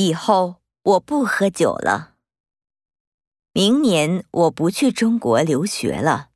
以后我不喝酒了。明年我不去中国留学了。